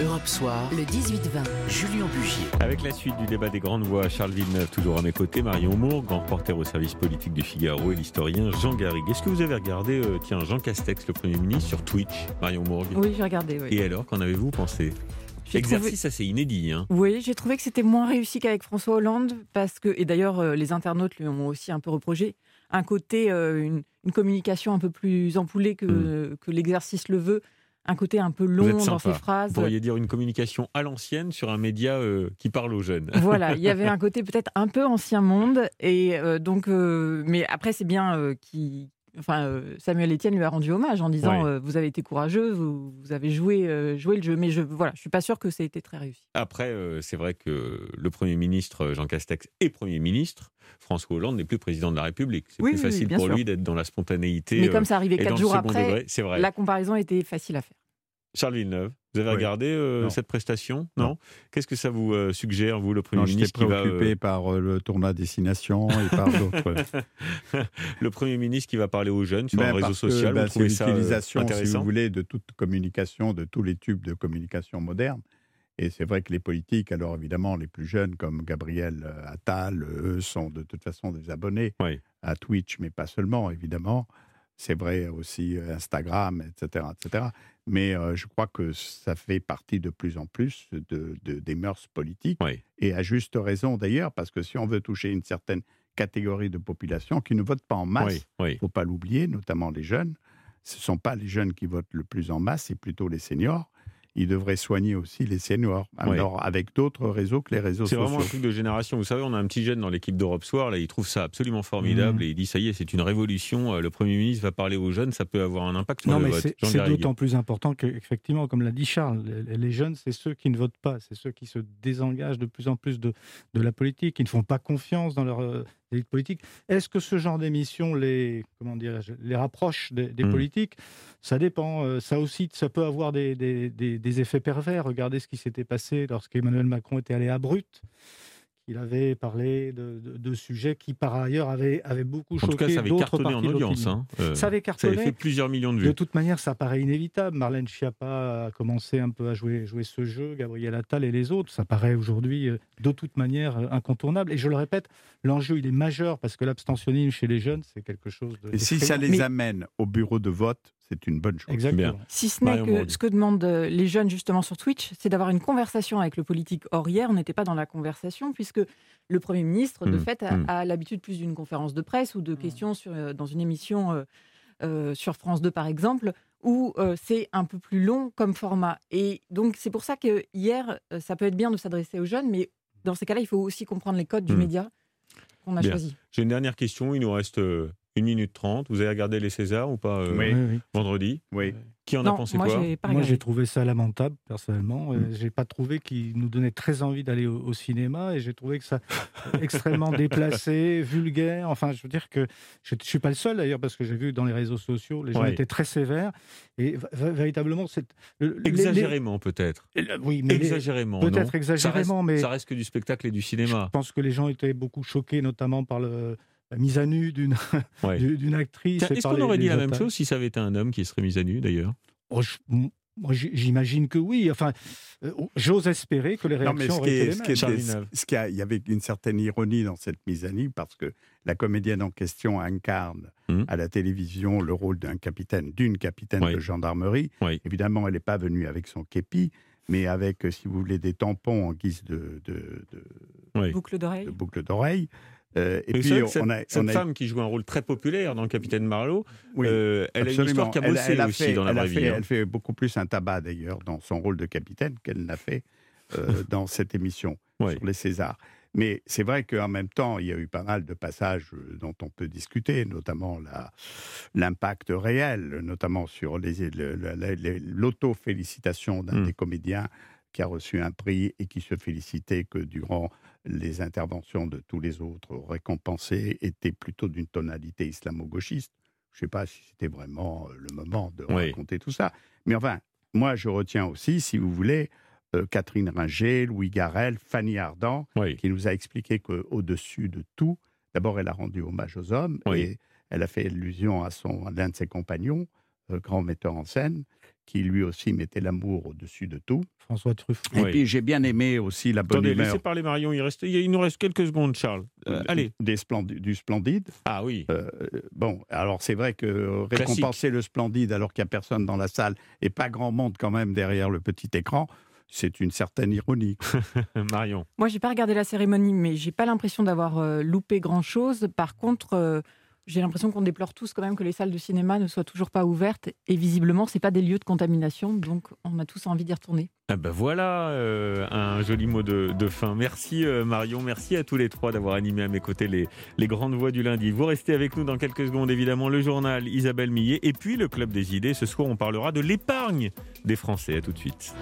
Europe Soir, le 18-20, Julien Bugier. Avec la suite du débat des grandes voix, Charles Villeneuve, toujours à mes côtés, Marion Mourgue, grand reporter au service politique du Figaro, et l'historien Jean Garrigue. Est-ce que vous avez regardé, Jean Castex, le Premier ministre, sur Twitch, Marion Mourgue? Oui, j'ai regardé, oui. Et alors, qu'en avez-vous pensé? Exercice assez inédit. Hein. Oui, j'ai trouvé que c'était moins réussi qu'avec François Hollande, parce que, et d'ailleurs, les internautes lui ont aussi un peu reproché, un côté, une communication un peu plus ampoulée que l'exercice le veut, un côté un peu long dans ses phrases. Vous pourriez dire une communication à l'ancienne sur un média qui parle aux jeunes. Voilà, il y avait un côté peut-être un peu ancien monde, et donc, mais après c'est bien Samuel Etienne lui a rendu hommage en disant vous avez été courageux, vous avez joué le jeu, mais je suis pas sûr que ça a été très réussi. Après, c'est vrai que le Premier ministre Jean Castex est Premier ministre, François Hollande n'est plus président de la République. C'est plus facile pour lui d'être dans la spontanéité. Mais comme ça arrivait 4 jours après, degré, c'est vrai. La comparaison était facile à faire. Charles Villeneuve, vous avez regardé cette prestation? Non. Qu'est-ce que ça vous suggère, vous, le Premier ministre qui va... J'étais préoccupé par le tournoi Destination et par d'autres... Le Premier ministre qui va parler aux jeunes sur un réseau social, vous trouvez ça intéressant? C'est l'utilisation, si vous voulez, de toute communication, de tous les tubes de communication moderne. Et c'est vrai que les politiques, alors évidemment, les plus jeunes, comme Gabriel Attal, eux, sont de toute façon des abonnés à Twitch, mais pas seulement, évidemment. C'est vrai aussi Instagram, etc. Mais je crois que ça fait partie de plus en plus des mœurs politiques, et à juste raison d'ailleurs, parce que si on veut toucher une certaine catégorie de population qui ne vote pas en masse, il ne faut pas l'oublier, notamment les jeunes, ce ne sont pas les jeunes qui votent le plus en masse, c'est plutôt les seniors. Il devrait soigner aussi les seniors, alors avec d'autres réseaux que les réseaux sociaux. C'est vraiment un truc de génération. Vous savez, on a un petit jeune dans l'équipe d'Europe Soir, là, il trouve ça absolument formidable, et il dit, ça y est, c'est une révolution, le Premier ministre va parler aux jeunes, ça peut avoir un impact sur le vote. C'est d'autant plus important qu'effectivement, comme l'a dit Charles, les jeunes, c'est ceux qui ne votent pas, c'est ceux qui se désengagent de plus en plus de la politique, qui ne font pas confiance dans leur... élites politiques. Est-ce que ce genre d'émission les rapproche des politiques? Ça dépend. Ça aussi, ça peut avoir des effets pervers. Regardez ce qui s'était passé lorsqu'Emmanuel Macron était allé à Brute. Il avait parlé de sujets qui, par ailleurs, avaient beaucoup choqué d'autres partis d'opinion. En tout cas, ça avait cartonné en audience. Ça avait cartonné. Ça avait fait plusieurs millions de vues. De toute manière, ça paraît inévitable. Marlène Schiappa a commencé un peu à jouer ce jeu, Gabriel Attal et les autres. Ça paraît aujourd'hui, de toute manière, incontournable. Et je le répète, l'enjeu, il est majeur, parce que l'abstentionnisme chez les jeunes, c'est quelque chose de... Et si ça les amène au bureau de vote, c'est une bonne chose. Exactement. Bien. Si ce n'est que ce que demandent les jeunes justement sur Twitch, c'est d'avoir une conversation avec le politique. Or hier, on n'était pas dans la conversation, puisque le Premier ministre, de fait, a l'habitude plus d'une conférence de presse ou de questions dans une émission sur France 2, par exemple, où c'est un peu plus long comme format. Et donc, c'est pour ça que hier, ça peut être bien de s'adresser aux jeunes, mais dans ces cas-là, il faut aussi comprendre les codes du média qu'on a choisi. J'ai une dernière question, il nous reste... 1 minute 30, vous avez regardé les Césars ou pas vendredi? Qui en a pensé quoi? Moi, j'ai trouvé ça lamentable, personnellement. J'ai pas trouvé qu'il nous donnait très envie d'aller au cinéma, et j'ai trouvé que ça extrêmement déplacé, vulgaire. Enfin, je veux dire que je suis pas le seul d'ailleurs, parce que j'ai vu dans les réseaux sociaux, les gens étaient très sévères et véritablement exagérément peut-être. Oui, mais exagérément. Peut-être exagérément, mais ça reste que du spectacle et du cinéma. Je pense que les gens étaient beaucoup choqués, notamment par la mise à nu d'une actrice. Est-ce qu'on aurait dit la même chose si ça avait été un homme qui serait mis à nu, d'ailleurs? Moi, j'imagine que oui. Enfin, j'ose espérer que les réactions auraient été les mêmes. Il y avait une certaine ironie dans cette mise à nu, parce que la comédienne en question incarne à la télévision le rôle d'une capitaine de gendarmerie. Évidemment, elle n'est pas venue avec son képi, mais avec, si vous voulez, des tampons en guise de boucle d'oreille. Et puis, cette femme qui joue un rôle très populaire dans Capitaine Marleau, elle a une histoire qui a bossé aussi dans la vraie vie. Elle fait beaucoup plus un tabac d'ailleurs dans son rôle de capitaine qu'elle n'a fait dans cette émission sur les Césars. Mais c'est vrai qu'en même temps, il y a eu pas mal de passages dont on peut discuter, notamment l'impact réel, notamment sur l'auto-félicitation d'un des comédiens qui a reçu un prix et qui se félicitait que durant les interventions de tous les autres récompensés étaient plutôt d'une tonalité islamo-gauchiste. Je ne sais pas si c'était vraiment le moment de raconter tout ça. Mais enfin, moi je retiens aussi, si vous voulez, Catherine Ringer, Louis Garel, Fanny Ardant, qui nous a expliqué qu'au-dessus de tout, d'abord elle a rendu hommage aux hommes, et elle a fait allusion à l'un de ses compagnons, grand metteur en scène, qui lui aussi mettait l'amour au-dessus de tout. François Truffaut. Et puis j'ai bien aimé aussi la bonne humeur. Laissez parler Marion, il nous reste quelques secondes, Charles. Allez. Du splendide. Ah oui. Bon, alors c'est vrai que récompenser le splendide alors qu'il n'y a personne dans la salle et pas grand monde quand même derrière le petit écran, c'est une certaine ironie. Marion. Moi, j'ai pas regardé la cérémonie, mais j'ai pas l'impression d'avoir loupé grand-chose. Par contre... j'ai l'impression qu'on déplore tous quand même que les salles de cinéma ne soient toujours pas ouvertes. Et visiblement, ce n'est pas des lieux de contamination, donc on a tous envie d'y retourner. Ah ben voilà, un joli mot de fin. Merci Marion, merci à tous les trois d'avoir animé à mes côtés les grandes voix du lundi. Vous restez avec nous dans quelques secondes, évidemment, le journal Isabelle Millet et puis le Club des Idées. Ce soir, on parlera de l'épargne des Français. À tout de suite.